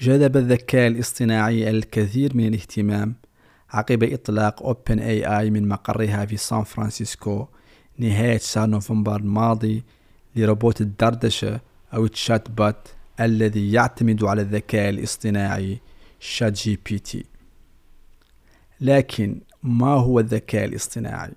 جذب الذكاء الاصطناعي الكثير من الاهتمام عقب إطلاق أوبن AI من مقرها في سان فرانسيسكو نهاية شهر نوفمبر الماضي لروبوت الدردشة أو الشات بوت الذي يعتمد على الذكاء الاصطناعي شات جي بي تي. لكن ما هو الذكاء الاصطناعي؟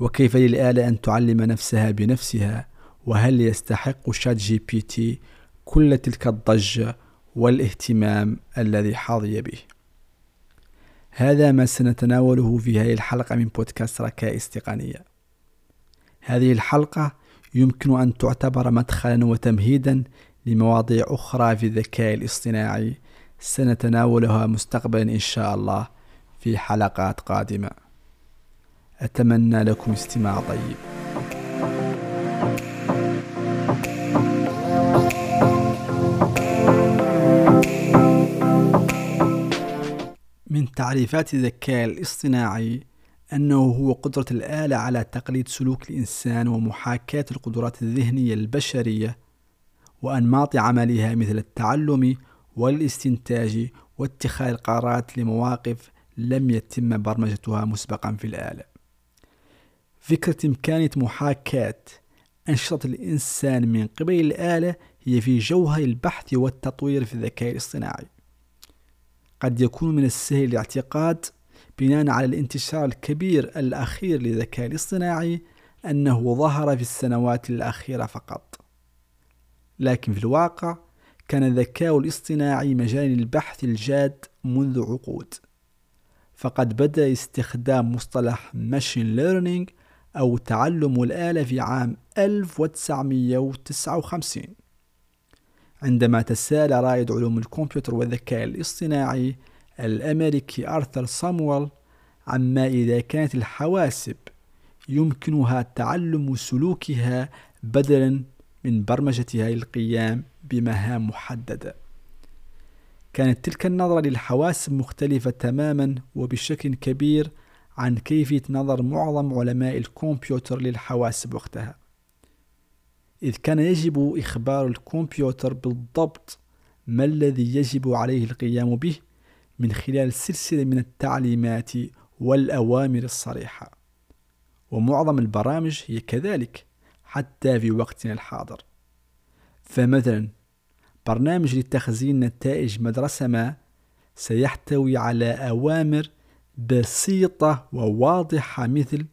وكيف للآلة أن تعلم نفسها بنفسها؟ وهل يستحق شات جي بي تي كل تلك الضجة والاهتمام الذي حظي به؟ هذا ما سنتناوله في هذه الحلقة من بودكاست ركائز تقنية. هذه الحلقة يمكن أن تعتبر مدخلا وتمهيدا لمواضيع أخرى في الذكاء الاصطناعي سنتناولها مستقبلا إن شاء الله في حلقات قادمة. أتمنى لكم استماع طيب. من تعريفات الذكاء الاصطناعي أنه هو قدرة الآلة على تقليد سلوك الإنسان ومحاكاة القدرات الذهنية البشرية وأنماط عملها مثل التعلم والاستنتاج واتخاذ القرارات لمواقف لم يتم برمجتها مسبقا في الآلة. فكرة إمكانية محاكاة أنشطة الإنسان من قبل الآلة هي في جوهر البحث والتطوير في الذكاء الاصطناعي. قد يكون من السهل الاعتقاد بناء على الانتشار الكبير الأخير للذكاء الاصطناعي أنه ظهر في السنوات الأخيرة فقط، لكن في الواقع كان الذكاء الاصطناعي مجال البحث الجاد منذ عقود. فقد بدأ استخدام مصطلح ماشين ليرنينج أو تعلم الآلة في عام 1959 عندما تساءل رائد علوم الكمبيوتر والذكاء الاصطناعي الأمريكي آرثر سامويل عما إذا كانت الحواسب يمكنها تعلم سلوكها بدلا من برمجتها للقيام بمهام محددة. كانت تلك النظرة للحواسب مختلفة تماما وبشكل كبير عن كيفية نظر معظم علماء الكمبيوتر للحواسب وقتها، إذ كان يجب إخبار الكمبيوتر بالضبط ما الذي يجب عليه القيام به من خلال سلسلة من التعليمات والأوامر الصريحة، ومعظم البرامج هي كذلك حتى في وقتنا الحاضر. فمثلا برنامج لتخزين نتائج مدرسة ما سيحتوي على أوامر بسيطة وواضحة، مثل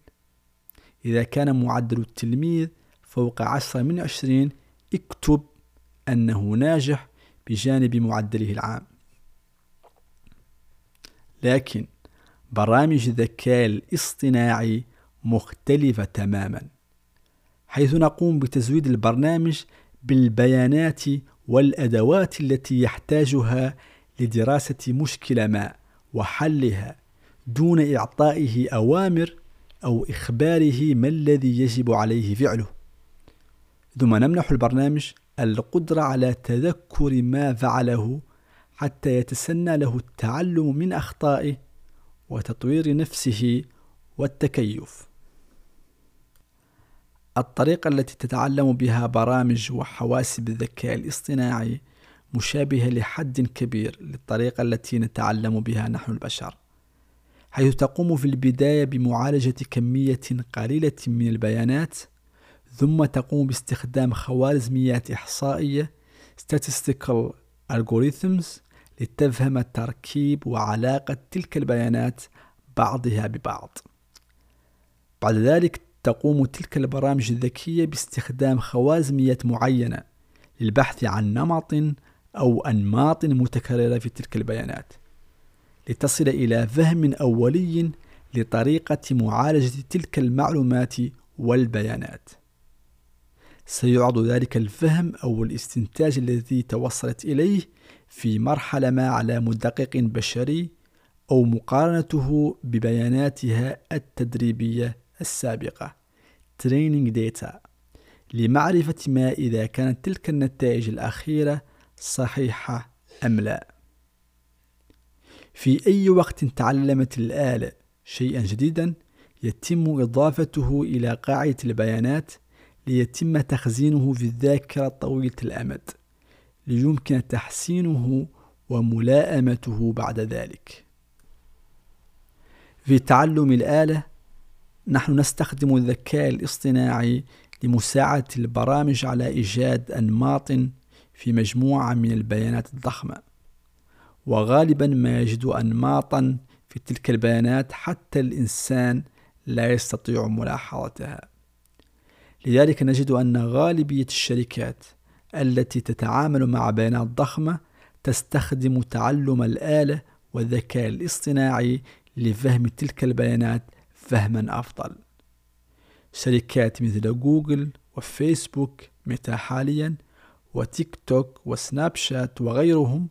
إذا كان معدل التلميذ فوق 10 من 20 اكتب أنه ناجح بجانب معدله العام. لكن برامج الذكاء الاصطناعي مختلفة تماما، حيث نقوم بتزويد البرنامج بالبيانات والأدوات التي يحتاجها لدراسة مشكلة ما وحلها دون إعطائه أوامر أو إخباره ما الذي يجب عليه فعله، ثم نمنح البرنامج القدرة على تذكر ما فعله حتى يتسنى له التعلم من أخطائه وتطوير نفسه والتكيف. الطريقة التي تتعلم بها برامج وحواسب الذكاء الاصطناعي مشابهة لحد كبير للطريقة التي نتعلم بها نحن البشر، حيث تقوم في البداية بمعالجة كمية قليلة من البيانات، ثم تقوم باستخدام خوارزميات إحصائية statistical algorithms لتفهم تركيب وعلاقة تلك البيانات بعضها ببعض. بعد ذلك تقوم تلك البرامج الذكية باستخدام خوارزميات معينة للبحث عن نمط أو أنماط متكررة في تلك البيانات لتصل إلى فهم أولي لطريقة معالجة تلك المعلومات والبيانات. سيعرض ذلك الفهم أو الاستنتاج الذي توصلت إليه في مرحلة ما على مدقق بشري أو مقارنته ببياناتها التدريبية السابقة Training Data لمعرفة ما إذا كانت تلك النتائج الأخيرة صحيحة أم لا. في أي وقت تعلمت الآلة شيئا جديدا يتم إضافته إلى قاعدة البيانات ليتم تخزينه في الذاكرة طويلة الأمد ليمكن تحسينه وملائمته بعد ذلك. في تعلم الآلة نحن نستخدم الذكاء الاصطناعي لمساعدة البرامج على إيجاد أنماط في مجموعة من البيانات الضخمة، وغالبا ما يجد أنماطا في تلك البيانات حتى الإنسان لا يستطيع ملاحظتها. لذلك نجد أن غالبية الشركات التي تتعامل مع بيانات ضخمة تستخدم تعلم الآلة والذكاء الاصطناعي لفهم تلك البيانات فهما أفضل. شركات مثل جوجل وفيسبوك ميتا حاليا وتيك توك وسناب شات وغيرهم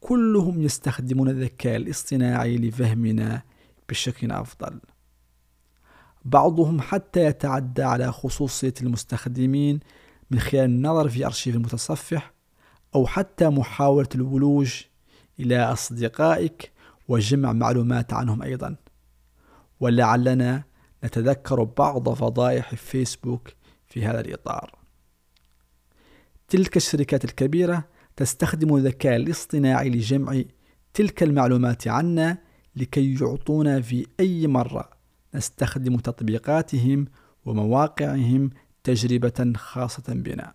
كلهم يستخدمون الذكاء الاصطناعي لفهمنا بشكل أفضل. بعضهم حتى يتعدى على خصوصية المستخدمين من خلال النظر في أرشيف المتصفح أو حتى محاولة الولوج إلى أصدقائك وجمع معلومات عنهم أيضا. ولعلنا نتذكر بعض فضائح فيسبوك في هذا الإطار. تلك الشركات الكبيرة تستخدم الذكاء الاصطناعي لجمع تلك المعلومات عنا لكي يعطونا في أي مرة نستخدم تطبيقاتهم ومواقعهم تجربة خاصة بنا.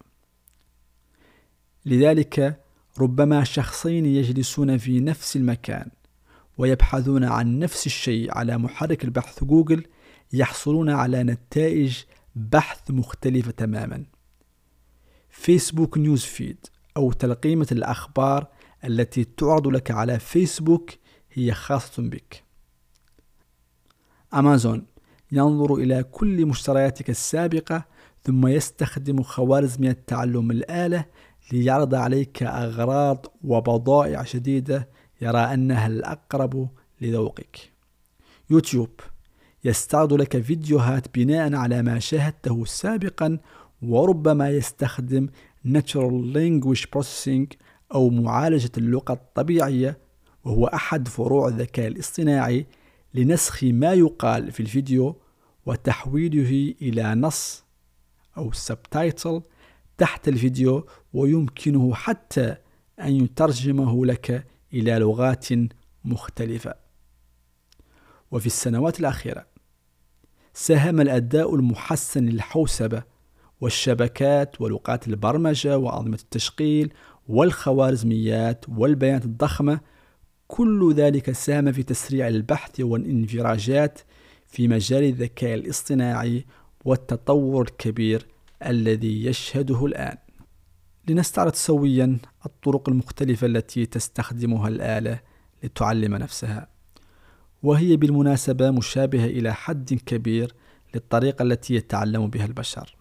لذلك ربما شخصين يجلسون في نفس المكان ويبحثون عن نفس الشيء على محرك البحث جوجل يحصلون على نتائج بحث مختلفة تماما. فيسبوك نيوز فيد أو تلقيمة الأخبار التي تعرض لك على فيسبوك هي خاصة بك. أمازون ينظر إلى كل مشترياتك السابقة ثم يستخدم خوارزمية تعلم الآلة ليعرض عليك أغراض وبضائع جديدة يرى أنها الأقرب لذوقك. يوتيوب يستعرض لك فيديوهات بناء على ما شاهدته سابقا، وربما يستخدم Natural Language Processing أو معالجة اللغة الطبيعية، وهو أحد فروع الذكاء الاصطناعي، لنسخ ما يقال في الفيديو وتحويله إلى نص أو subtitle تحت الفيديو، ويمكنه حتى أن يترجمه لك إلى لغات مختلفة. وفي السنوات الأخيرة ساهم الأداء المحسن للحوسبة والشبكات ولغات البرمجة وأنظمة التشغيل والخوارزميات والبيانات الضخمة، كل ذلك ساهم في تسريع البحث والانفراجات في مجال الذكاء الاصطناعي والتطور الكبير الذي يشهده الآن. لنستعرض سويا الطرق المختلفة التي تستخدمها الآلة لتعلم نفسها، وهي بالمناسبة مشابهة إلى حد كبير للطريقة التي يتعلم بها البشر.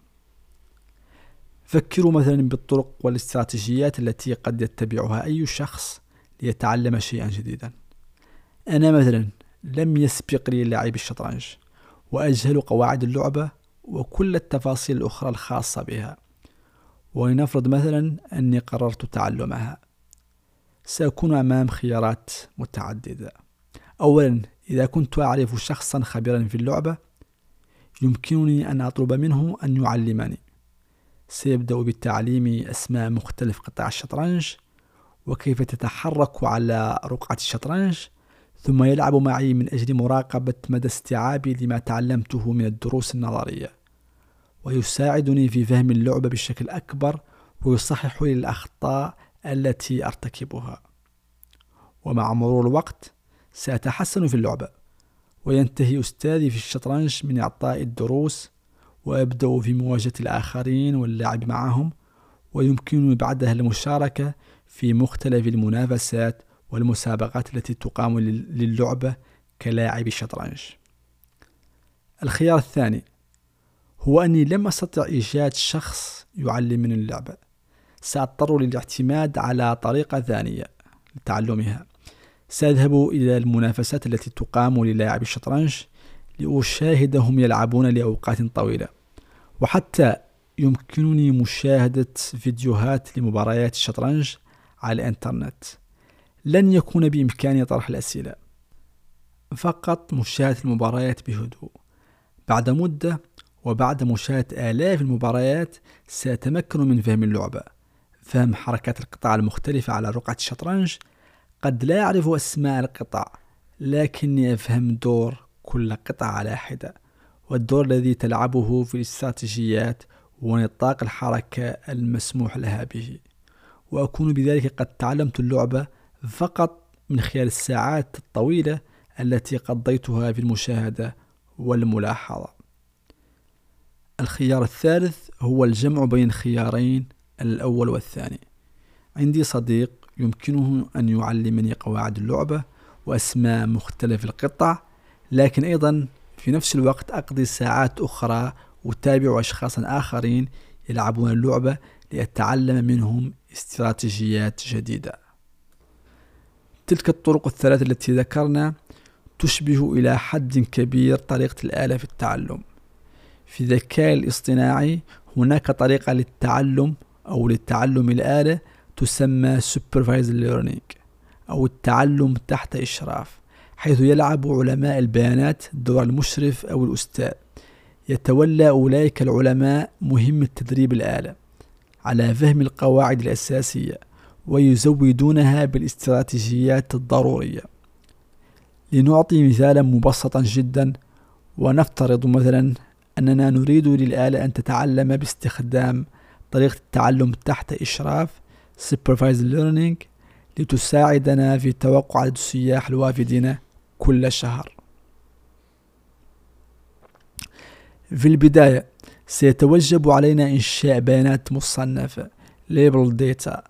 فكروا مثلا بالطرق والاستراتيجيات التي قد يتبعها أي شخص ليتعلم شيئا جديدا. أنا مثلا لم يسبق لي لعب الشطرنج وأجهل قواعد اللعبة وكل التفاصيل الأخرى الخاصة بها، ولنفرض مثلا أني قررت تعلمها. سأكون أمام خيارات متعددة. أولا، إذا كنت أعرف شخصا خبيرا في اللعبة يمكنني أن أطلب منه أن يعلمني. سيبدأ بالتعليم أسماء مختلف قطع الشطرنج وكيف تتحرك على رقعة الشطرنج، ثم يلعب معي من أجل مراقبة مدى استيعابي لما تعلمته من الدروس النظرية، ويساعدني في فهم اللعبة بشكل أكبر ويصحح لي الأخطاء التي أرتكبها. ومع مرور الوقت سأتحسن في اللعبة، وينتهي أستاذي في الشطرنج من إعطاء الدروس وأبدأ في مواجهة الآخرين واللعب معهم، ويمكنني بعدها المشاركة في مختلف المنافسات والمسابقات التي تقام للعبة كلاعب الشطرنج. الخيار الثاني هو أني لم أستطع إيجاد شخص يعلمني اللعبة، سأضطر للاعتماد على طريقة ثانية لتعلمها. سأذهب إلى المنافسات التي تقام للاعب الشطرنج لأشاهدهم يلعبون لأوقات طويلة، وحتى يمكنني مشاهدة فيديوهات لمباريات الشطرنج على الإنترنت. لن يكون بإمكاني طرح الأسئلة، فقط مشاهدة المباريات بهدوء. بعد مدة وبعد مشاهدة آلاف المباريات سأتمكن من فهم اللعبة، فهم حركات القطع المختلفة على رقعة الشطرنج، قد لا يعرف اسماء القطع، لكن يفهم دور كل قطعة على حدة، والدور الذي تلعبه في الاستراتيجيات ونطاق الحركة المسموح لها به. وأكون بذلك قد تعلمت اللعبة فقط من خلال الساعات الطويلة التي قضيتها في المشاهدة والملاحظة. الخيار الثالث هو الجمع بين خيارين، الأول والثاني. عندي صديق يمكنه أن يعلمني قواعد اللعبة وأسماء مختلف القطع، لكن أيضا في نفس الوقت أقضي ساعات أخرى وأتابع أشخاصا آخرين يلعبون اللعبة لأتعلم منهم استراتيجيات جديدة. تلك الطرق الثلاثة التي ذكرنا تشبه إلى حد كبير طريقة الآلة في التعلم. في الذكاء الاصطناعي هناك طريقة للتعلم أو للتعلم الآلة تسمى Supervised Learning أو التعلم تحت إشراف، حيث يلعب علماء البيانات دور المشرف أو الأستاذ. يتولى أولئك العلماء مهمة تدريب الآلة على فهم القواعد الأساسية ويزودونها بالاستراتيجيات الضرورية. لنعطي مثالا مبسطا جدا، ونفترض مثلا أننا نريد للآلة أن تتعلم باستخدام طريقة التعلم تحت إشراف Supervised Learning لتساعدنا في توقع عدد السياح الوافدين كل شهر. في البداية سيتوجب علينا إنشاء بيانات مصنفة Labeled Data.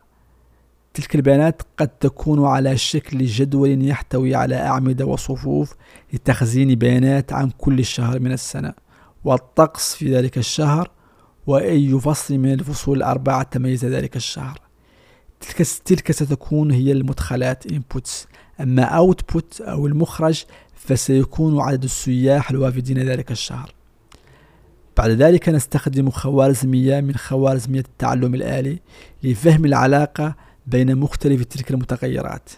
تلك البيانات قد تكون على شكل جدول يحتوي على أعمدة وصفوف لتخزين بيانات عن كل شهر من السنة والطقس في ذلك الشهر وأي فصل من الفصول الأربعة تميز ذلك الشهر. تلك ستكون هي المدخلات inputs. أما output أو المخرج فسيكون عدد السياح الوافدين ذلك الشهر. بعد ذلك نستخدم خوارزمية من خوارزمية التعلم الآلي لفهم العلاقة بين مختلف تلك المتغيرات.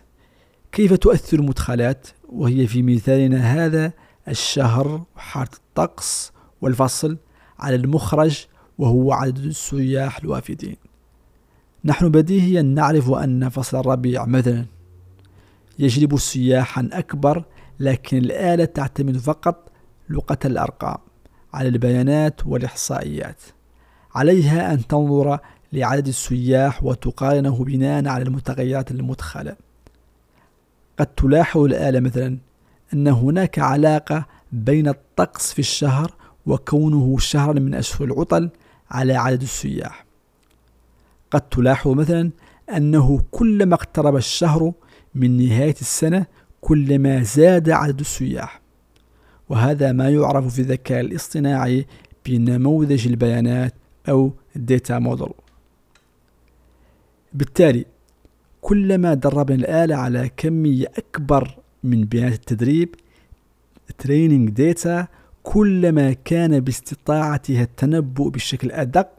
كيف تؤثر المدخلات، وهي في مثالنا هذا الشهر وحالة الطقس والفصل، على المخرج وهو عدد السياح الوافدين. نحن بديهيا نعرف أن فصل الربيع مثلا يجلب سياحا أكبر، لكن الآلة تعتمد فقط لغة الأرقام على البيانات والإحصائيات. عليها أن تنظر لعدد السياح وتقارنه بناء على المتغيرات المدخلة. قد تلاحظ الآلة مثلا أن هناك علاقة بين الطقس في الشهر وكونه شهرا من أشهر العطل على عدد السياح. قد تلاحظ مثلا أنه كلما اقترب الشهر من نهاية السنة كلما زاد عدد السياح، وهذا ما يعرف في الذكاء الاصطناعي بنموذج البيانات أو Data Model. بالتالي كلما دربنا الآلة على كمية أكبر من بيانات التدريب Training Data، كلما كان باستطاعتها التنبؤ بشكل أدق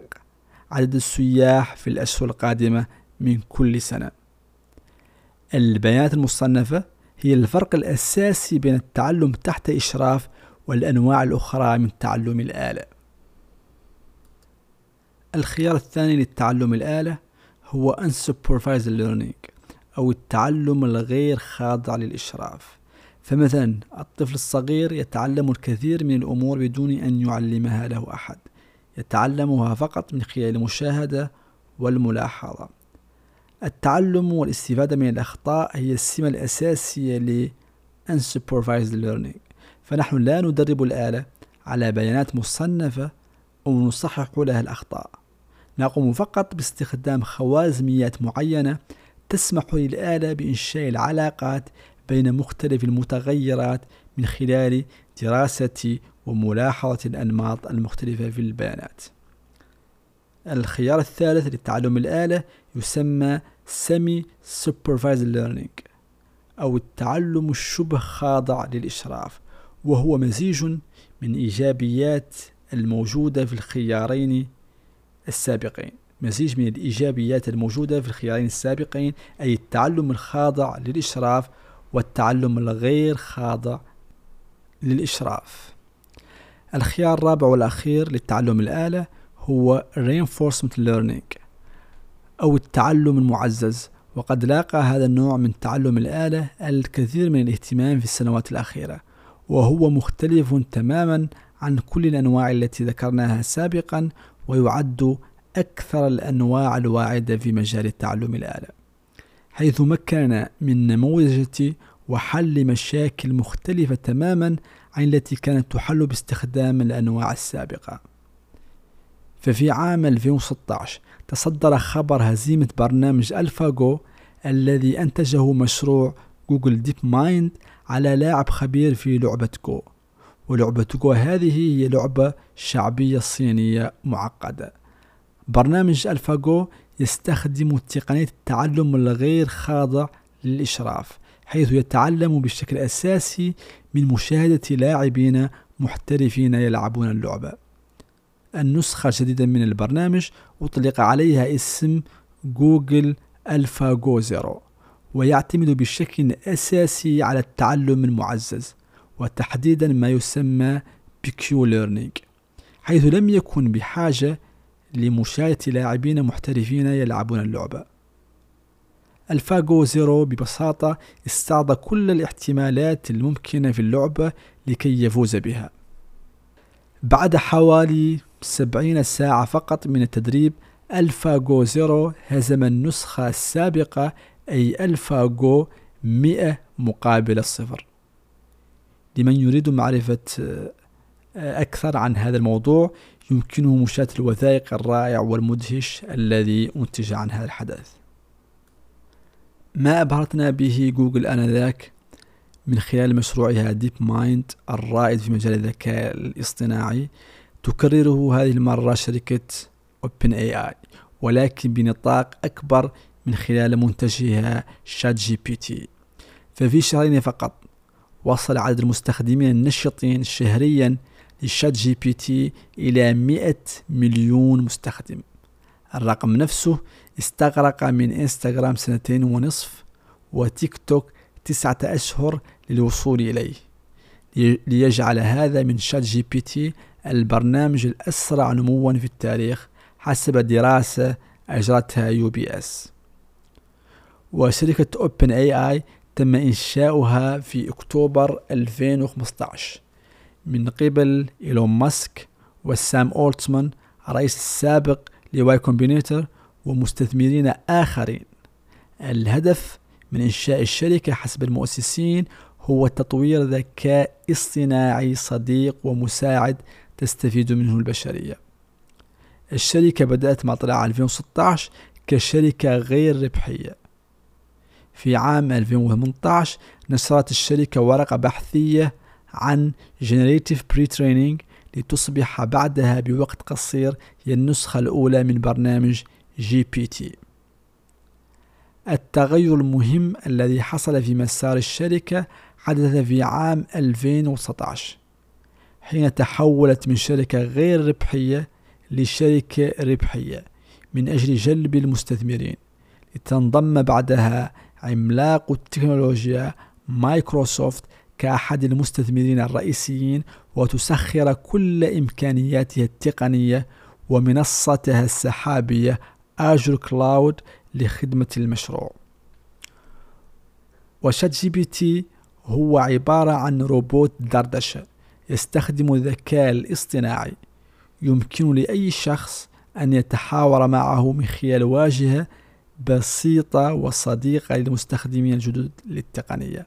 عدد السياح في الأشهر القادمة من كل سنة. البيانات المصنفة هي الفرق الأساسي بين التعلم تحت إشراف والأنواع الأخرى من تعلم الآلة. الخيار الثاني للتعلم الآلة هو Unsupervised Learning أو التعلم الغير خاضع للإشراف. فمثلا الطفل الصغير يتعلم الكثير من الأمور بدون أن يعلمها له أحد، يتعلمها فقط من خلال المشاهدة والملاحظة. التعلم والاستفادة من الأخطاء هي السمة الأساسية ل Unsupervised Learning. فنحن لا ندرب الآلة على بيانات مصنفة أو نصحح لها الأخطاء، نقوم فقط باستخدام خوارزميات معينة تسمح للآلة بإنشاء العلاقات بين مختلف المتغيرات من خلال دراسة وملاحظة الأنماط المختلفة في البيانات. الخيار الثالث للتعلم الآلة يسمى Semi-Supervised Learning أو التعلم الشبه خاضع للإشراف، وهو مزيج من إيجابيات الموجودة في الخيارين السابقين. مزيج من الإيجابيات الموجودة في الخيارين السابقين، أي التعلم الخاضع للإشراف والتعلم الغير خاضع للإشراف. الخيار الرابع والأخير للتعلم الآلة هو Reinforcement Learning أو التعلم المعزز، وقد لاقى هذا النوع من تعلم الآلة الكثير من الاهتمام في السنوات الأخيرة، وهو مختلف تماما عن كل الأنواع التي ذكرناها سابقا، ويعد أكثر الأنواع الواعدة في مجال تعلم الآلة، حيث مكننا من نموذج وحل مشاكل مختلفة تماما عن التي كانت تحل باستخدام الأنواع السابقة. ففي عام 2016 تصدر خبر هزيمة برنامج ألفاجو الذي أنتجه مشروع جوجل ديب مايند على لاعب خبير في لعبة جو، ولعبة جو هذه هي لعبة شعبية صينية معقدة. برنامج ألفاجو يستخدم تقنية التعلم الغير خاضع للإشراف، حيث يتعلم بشكل أساسي من مشاهدة لاعبين محترفين يلعبون اللعبة. النسخة الجديدة من البرنامج أطلق عليها اسم جوجل ألفاجو زيرو، ويعتمد بشكل أساسي على التعلم المعزز، وتحديدا ما يسمى بيكيو ليرنينج، حيث لم يكن بحاجة لمشاهدة لاعبين محترفين يلعبون اللعبة. ألفاجو زيرو ببساطة استعرض كل الاحتمالات الممكنة في اللعبة لكي يفوز بها. بعد حوالي 70 ساعة فقط من التدريب، ألفاجو زيرو هزم النسخة السابقة أي ألفاجو 100-0. لمن يريد معرفة أكثر عن هذا الموضوع يمكنه مشاهدة الوثائق الرائع والمدهش الذي أنتج عن هذا الحدث. ما أبهرتنا به جوجل آنذاك من خلال مشروعها ديب مايند الرائد في مجال الذكاء الاصطناعي تكرره هذه المرة شركة أوبن اي اي، ولكن بنطاق أكبر من خلال منتجها شات جي بي تي. ففي شهرين فقط وصل عدد المستخدمين النشطين شهريا لشات جي بي تي إلى 100 مليون مستخدم. الرقم نفسه استغرق من انستغرام 2.5 سنين وتيك توك 9 أشهر للوصول إليه، ليجعل هذا من شات جي بي تي البرنامج الأسرع نموا في التاريخ حسب دراسة أجرتها UBS. وشركة أوبن اي اي تم إنشاؤها في أكتوبر 2015 من قبل إيلون ماسك وسام أولتمان الرئيس السابق لواي كومبينيتر ومستثمرين آخرين. الهدف من إنشاء الشركة حسب المؤسسين هو تطوير ذكاء اصطناعي صديق ومساعد تستفيد منه البشرية. الشركة بدأت مع طلع 2016 كشركة غير ربحية. في عام 2018 نشرت الشركة ورقة بحثية عن Generative Pre-Training لتصبح بعدها بوقت قصير هي النسخة الأولى من برنامج جي بي تي. التغير المهم الذي حصل في مسار الشركة حدث في عام 2019 حين تحولت من شركة غير ربحية لشركة ربحية من أجل جلب المستثمرين، لتنضم بعدها عملاق التكنولوجيا مايكروسوفت كأحد المستثمرين الرئيسيين، وتسخر كل إمكانياتها التقنية ومنصتها السحابية أجور كلاود لخدمة المشروع. وشات جي بي تي هو عبارة عن روبوت دردشة يستخدم الذكاء الاصطناعي، يمكن لأي شخص أن يتحاور معه من خلال واجهة بسيطة وصديقة للمستخدمين الجدد للتقنية.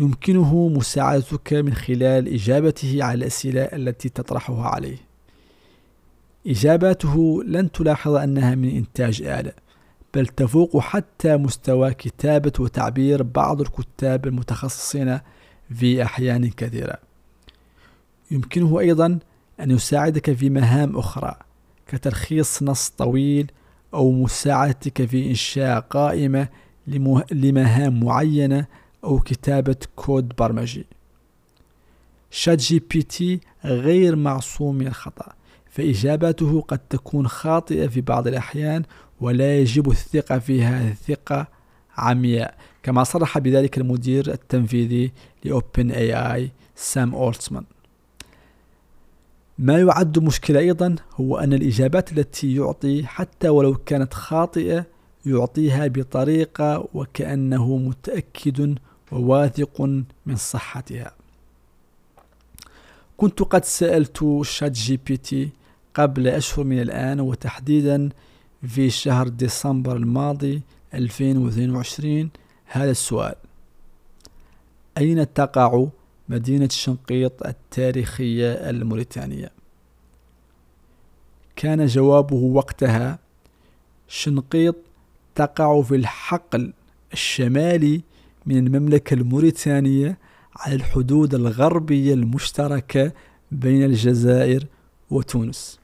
يمكنه مساعدتك من خلال إجابته على الأسئلة التي تطرحها عليه. إجاباته لن تلاحظ أنها من إنتاج آلة، بل تفوق حتى مستوى كتابة وتعبير بعض الكتاب المتخصصين في أحيان كثيرة. يمكنه أيضا أن يساعدك في مهام أخرى كتلخيص نص طويل، أو مساعدتك في إنشاء قائمة لمهام معينة، أو كتابة كود برمجي. شات جي بي تي غير معصوم من الخطأ، فإجاباته قد تكون خاطئة في بعض الأحيان، ولا يجب الثقة فيها ثقة عمياء، كما صرح بذلك المدير التنفيذي لأوبن اي اي سام أولتمان. ما يعد مشكلة أيضا هو أن الإجابات التي يعطي حتى ولو كانت خاطئة يعطيها بطريقة وكأنه متأكد وواثق من صحتها. كنت قد سألت شات جي بي تي قبل أشهر من الآن، وتحديدا في شهر ديسمبر الماضي 2022، هذا السؤال: أين تقع مدينة شنقيط التاريخية الموريتانية؟ كان جوابه وقتها: شنقيط تقع في الحقل الشمالي من المملكة الموريتانية، على الحدود الغربية المشتركة بين الجزائر وتونس.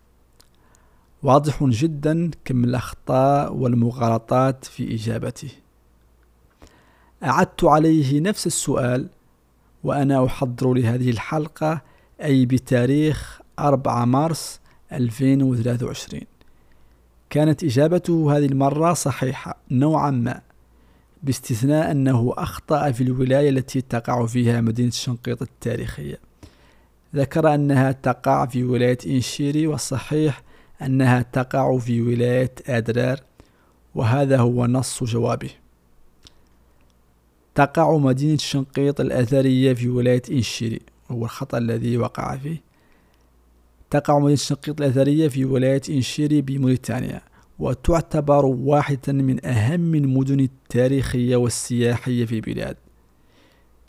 واضح جدا كم الأخطاء والمغالطات في إجابته. أعدت عليه نفس السؤال وأنا أحضر لهذه الحلقة، أي بتاريخ 4 مارس 2023. كانت إجابته هذه المرة صحيحة نوعا ما، باستثناء أنه أخطأ في الولاية التي تقع فيها مدينة شنقيط التاريخية. ذكر أنها تقع في ولاية إنشيري، والصحيح أنها تقع في ولاية أدرار، وهذا هو نص جوابه: تقع مدينة شنقيط الأثرية في ولاية إنشيري، وهو الخطأ الذي وقع فيه. تقع مدينة شنقيط الأثرية في ولاية إنشيري بموريتانيا، وتعتبر واحدة من أهم المدن التاريخية والسياحية في البلاد.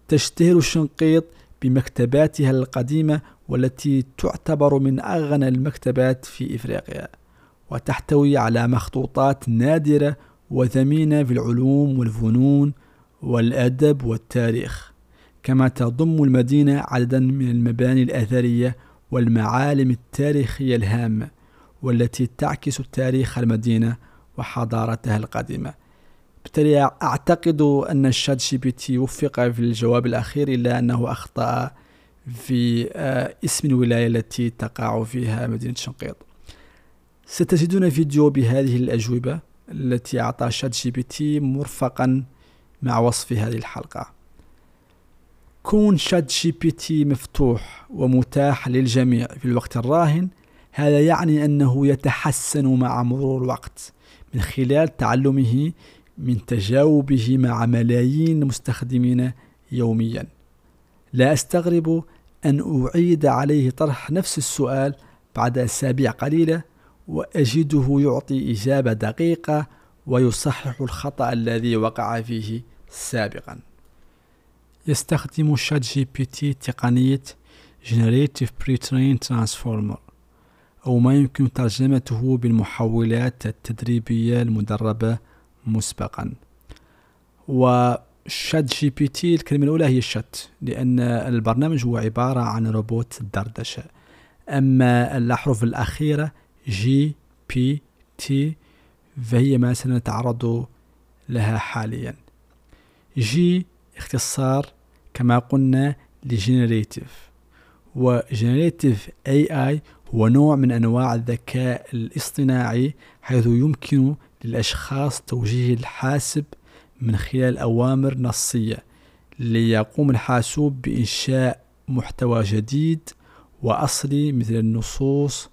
تشتهر شنقيط بمكتباتها القديمة، والتي تعتبر من أغنى المكتبات في إفريقيا، وتحتوي على مخطوطات نادرة وثمينة في العلوم والفنون والأدب والتاريخ. كما تضم المدينة عددا من المباني الأثرية والمعالم التاريخية الهامة، والتي تعكس تاريخ المدينة وحضارتها القديمة. بالتالي أعتقد أن شات جي بي تي وفق في الجواب الأخير، إلا أنه أخطأ في اسم الولاية التي تقع فيها مدينة شنقيط. ستجدون فيديو بهذه الأجوبة التي أعطى شات جي بي تي مرفقا مع وصف هذه الحلقة. كون شات جي بي تي مفتوح ومتاح للجميع في الوقت الراهن، هذا يعني أنه يتحسن مع مرور الوقت من خلال تعلمه من تجاوبه مع ملايين المستخدمين يوميا. لا أستغرب أن أعيد عليه طرح نفس السؤال بعد أسابيع قليلة، وأجده يعطي إجابة دقيقة ويصحح الخطأ الذي وقع فيه سابقا. يستخدم شات جي بي تي تقنية Generative Pre-trained Transformer، أو ما يمكن ترجمته بالمحولات التدريبية المدربة مسبقا. وشات جي بي تي، الكلمة الأولى هي شات، لأن البرنامج هو عبارة عن روبوت دردشة. أما الأحرف الأخيرة جي بي تي فهي ما سنتعرض لها حاليا. جي اختصار كما قلنا لجينيريتيف، وجينيريتيف AI هو نوع من أنواع الذكاء الاصطناعي، حيث يمكن للأشخاص توجيه الحاسب من خلال أوامر نصية، ليقوم الحاسوب بإنشاء محتوى جديد وأصلي مثل النصوص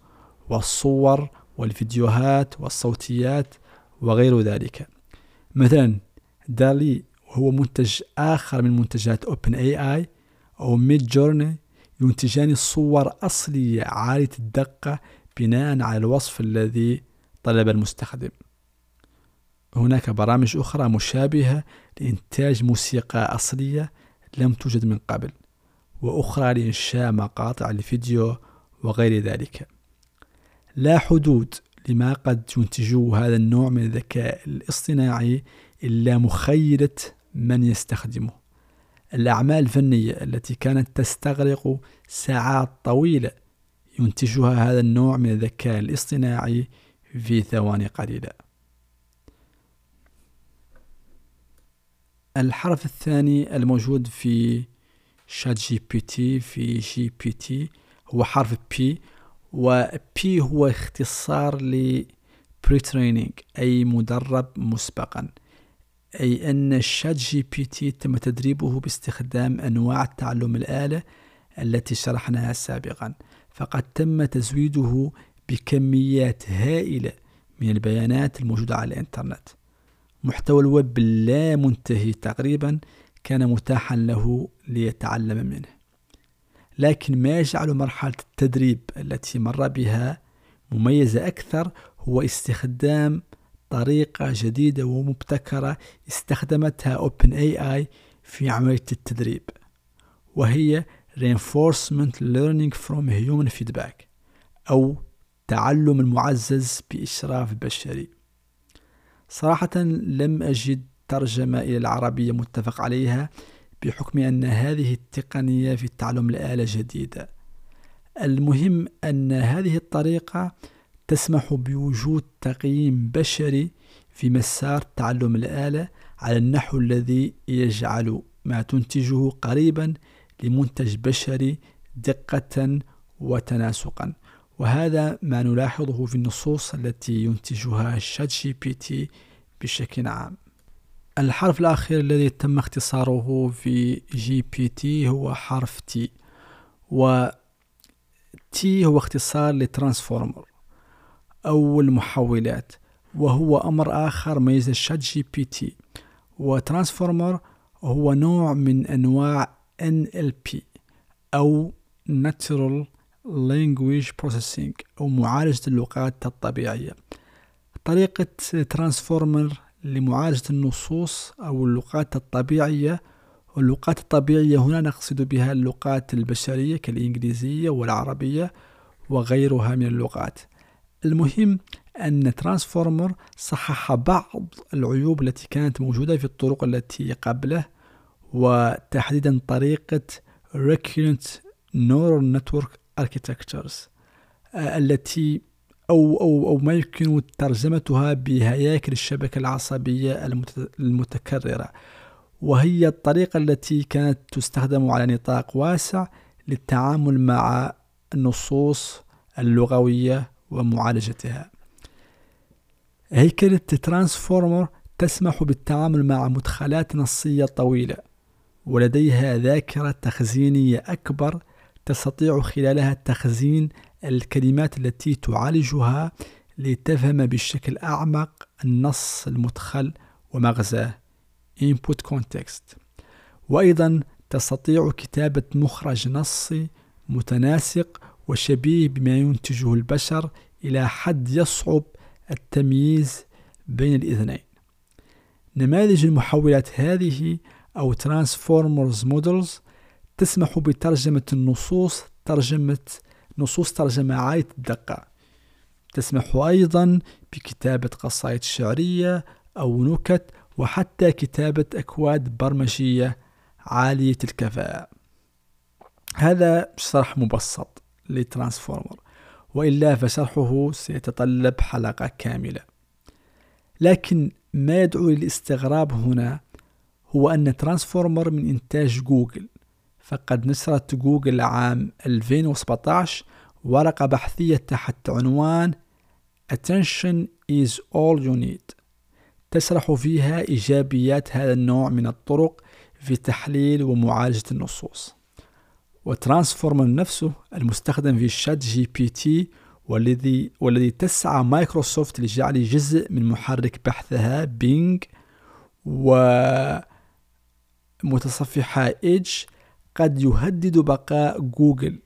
والصور والفيديوهات والصوتيات وغير ذلك. مثلا دالي، وهو منتج آخر من منتجات أوبن AI، أو ميد جورني، ينتجان صور أصلية عالية الدقة بناء على الوصف الذي طلب المستخدم. هناك برامج أخرى مشابهة لإنتاج موسيقى أصلية لم توجد من قبل، وأخرى لإنشاء مقاطع الفيديو وغير ذلك. لا حدود لما قد ينتجه هذا النوع من الذكاء الاصطناعي إلا مخيلة من يستخدمه. الأعمال الفنية التي كانت تستغرق ساعات طويلة ينتجها هذا النوع من الذكاء الاصطناعي في ثواني قليلة. الحرف الثاني الموجود في شات جي بي تي في جي بي تي هو حرف بي، وبي هو اختصار ل pre-training، أي مدرب مسبقا، أي أن شات جي بي تي تم تدريبه باستخدام أنواع تعلم الآلة التي شرحناها سابقا، فقد تم تزويده بكميات هائلة من البيانات الموجودة على الإنترنت. محتوى الويب لا منتهي تقريبا كان متاحا له ليتعلم منه، لكن ما يجعل مرحلة التدريب التي مر بها مميزة أكثر هو استخدام طريقة جديدة ومبتكرة استخدمتها OpenAI في عملية التدريب، وهي Reinforcement Learning from Human Feedback أو تعلم المعزز بإشراف بشري. صراحة لم أجد ترجمة إلى العربية متفق عليها بحكم أن هذه التقنية في تعلم الآلة جديدة. المهم أن هذه الطريقة تسمح بوجود تقييم بشري في مسار تعلم الآلة على النحو الذي يجعل ما تنتجه قريبا لمنتج بشري دقة وتناسقا، وهذا ما نلاحظه في النصوص التي ينتجها ChatGPT بشكل عام. الحرف الأخير الذي تم اختصاره في GPT هو حرف T، وT هو اختصار لترانسفورمر أو المحولات، وهو أمر آخر ميزة ChatGPT. وترانسفورمر هو نوع من أنواع NLP أو Natural Language Processing أو معالجة اللغات الطبيعية. طريقة ترانسفورمر لمعالجة النصوص أو اللغات الطبيعية، واللغات الطبيعية هنا نقصد بها اللغات البشرية كالإنجليزية والعربية وغيرها من اللغات. المهم أن ترانسفورمر صحح بعض العيوب التي كانت موجودة في الطرق التي قبله، وتحديدا طريقة Recurrent Neural Network Architectures التي أو ما يمكن ترجمتها بهياكل الشبكة العصبية المتكررة، وهي الطريقة التي كانت تستخدم على نطاق واسع للتعامل مع النصوص اللغوية ومعالجتها. هيكلة ترانسفورمر تسمح بالتعامل مع مدخلات نصية طويلة، ولديها ذاكرة تخزينية أكبر تستطيع خلالها تخزين الكلمات التي تعالجها لتفهم بشكل أعمق النص المدخل ومغزاه input context، وأيضا تستطيع كتابة مخرج نصي متناسق وشبيه بما ينتجه البشر إلى حد يصعب التمييز بين الاثنين. نماذج المحولات هذه أو Transformers Models تسمح بترجمة النصوص ترجمة عالية الدقة، تسمح أيضا بكتابة قصائد شعرية أو نكت، وحتى كتابة أكواد برمجية عالية الكفاءة. هذا شرح مبسط لترانسفورمر، وإلا فشرحه سيتطلب حلقة كاملة. لكن ما يدعو للاستغراب هنا هو أن ترانسفورمر من إنتاج جوجل، فقد نشرت جوجل عام 2017 ورقة بحثية تحت عنوان Attention is all you need، تشرح فيها إيجابيات هذا النوع من الطرق في تحليل ومعالجة النصوص. وترانسفورمر نفسه المستخدم في شات جي بي تي والذي تسعى مايكروسوفت لجعله جزء من محرك بحثها بينج ومتصفحة إيدج، قد يهدد بقاء جوجل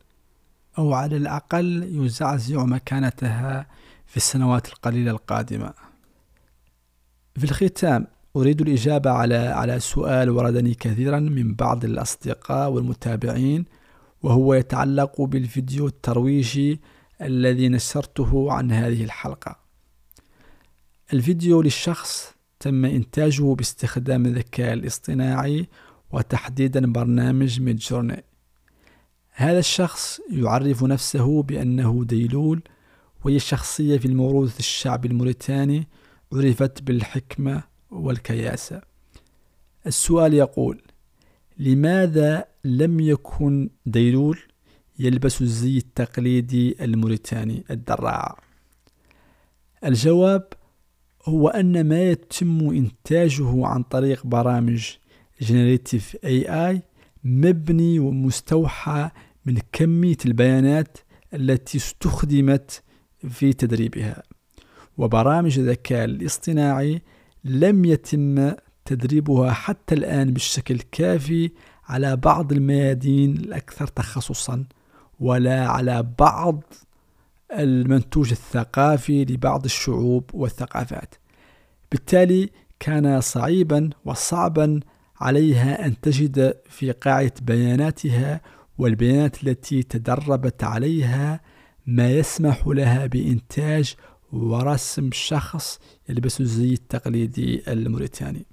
أو على الأقل يزعزع مكانتها في السنوات القليلة القادمة. في الختام أريد الإجابة على سؤال وردني كثيرا من بعض الأصدقاء والمتابعين، وهو يتعلق بالفيديو الترويجي الذي نشرته عن هذه الحلقة. الفيديو للشخص تم إنتاجه باستخدام الذكاء الاصطناعي وتحديدا برنامج ميدجورني. هذا الشخص يعرف نفسه بأنه ديلول، وهي شخصية في الموروث الشعبي الموريتاني عرفت بالحكمة والكياسة. السؤال يقول: لماذا لم يكن ديلول يلبس الزي التقليدي الموريتاني الدراعة؟ الجواب هو أن ما يتم إنتاجه عن طريق برامج Generative AI مبني ومستوحى من كمية البيانات التي استخدمت في تدريبها، وبرامج الذكاء الاصطناعي لم يتم تدريبها حتى الآن بالشكل الكافي على بعض الميادين الأكثر تخصصا، ولا على بعض المنتوج الثقافي لبعض الشعوب والثقافات. بالتالي كان صعيبا وصعبا عليها أن تجد في قاعدة بياناتها والبيانات التي تدربت عليها ما يسمح لها بإنتاج ورسم شخص يلبس الزي التقليدي الموريتاني.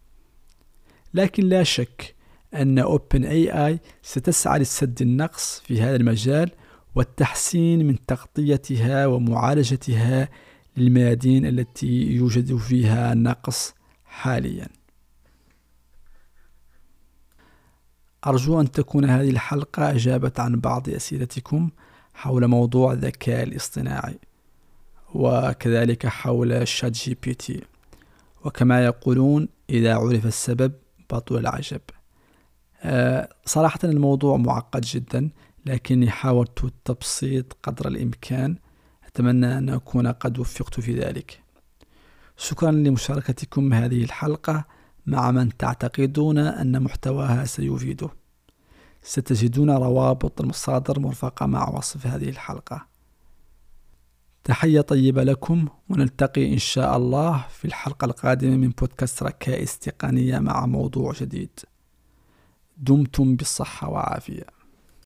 لكن لا شك أن OpenAI ستسعى لسد النقص في هذا المجال والتحسين من تغطيتها ومعالجتها للميادين التي يوجد فيها نقص حاليا. أرجو أن تكون هذه الحلقة أجابت عن بعض أسئلتكم حول موضوع الذكاء الاصطناعي وكذلك حول ChatGPT. وكما يقولون إذا عرف السبب بطل العجب. صراحة الموضوع معقد جدا، لكني حاولت التبسيط قدر الإمكان. أتمنى أن أكون قد وفقت في ذلك. شكرا لمشاركتكم هذه الحلقة مع من تعتقدون أن محتواها سيفيده. ستجدون روابط المصادر مرفقة مع وصف هذه الحلقة. تحية طيبة لكم، ونلتقي إن شاء الله في الحلقة القادمة من بودكاست ركائز تقنية مع موضوع جديد. دمتم بالصحة وعافية.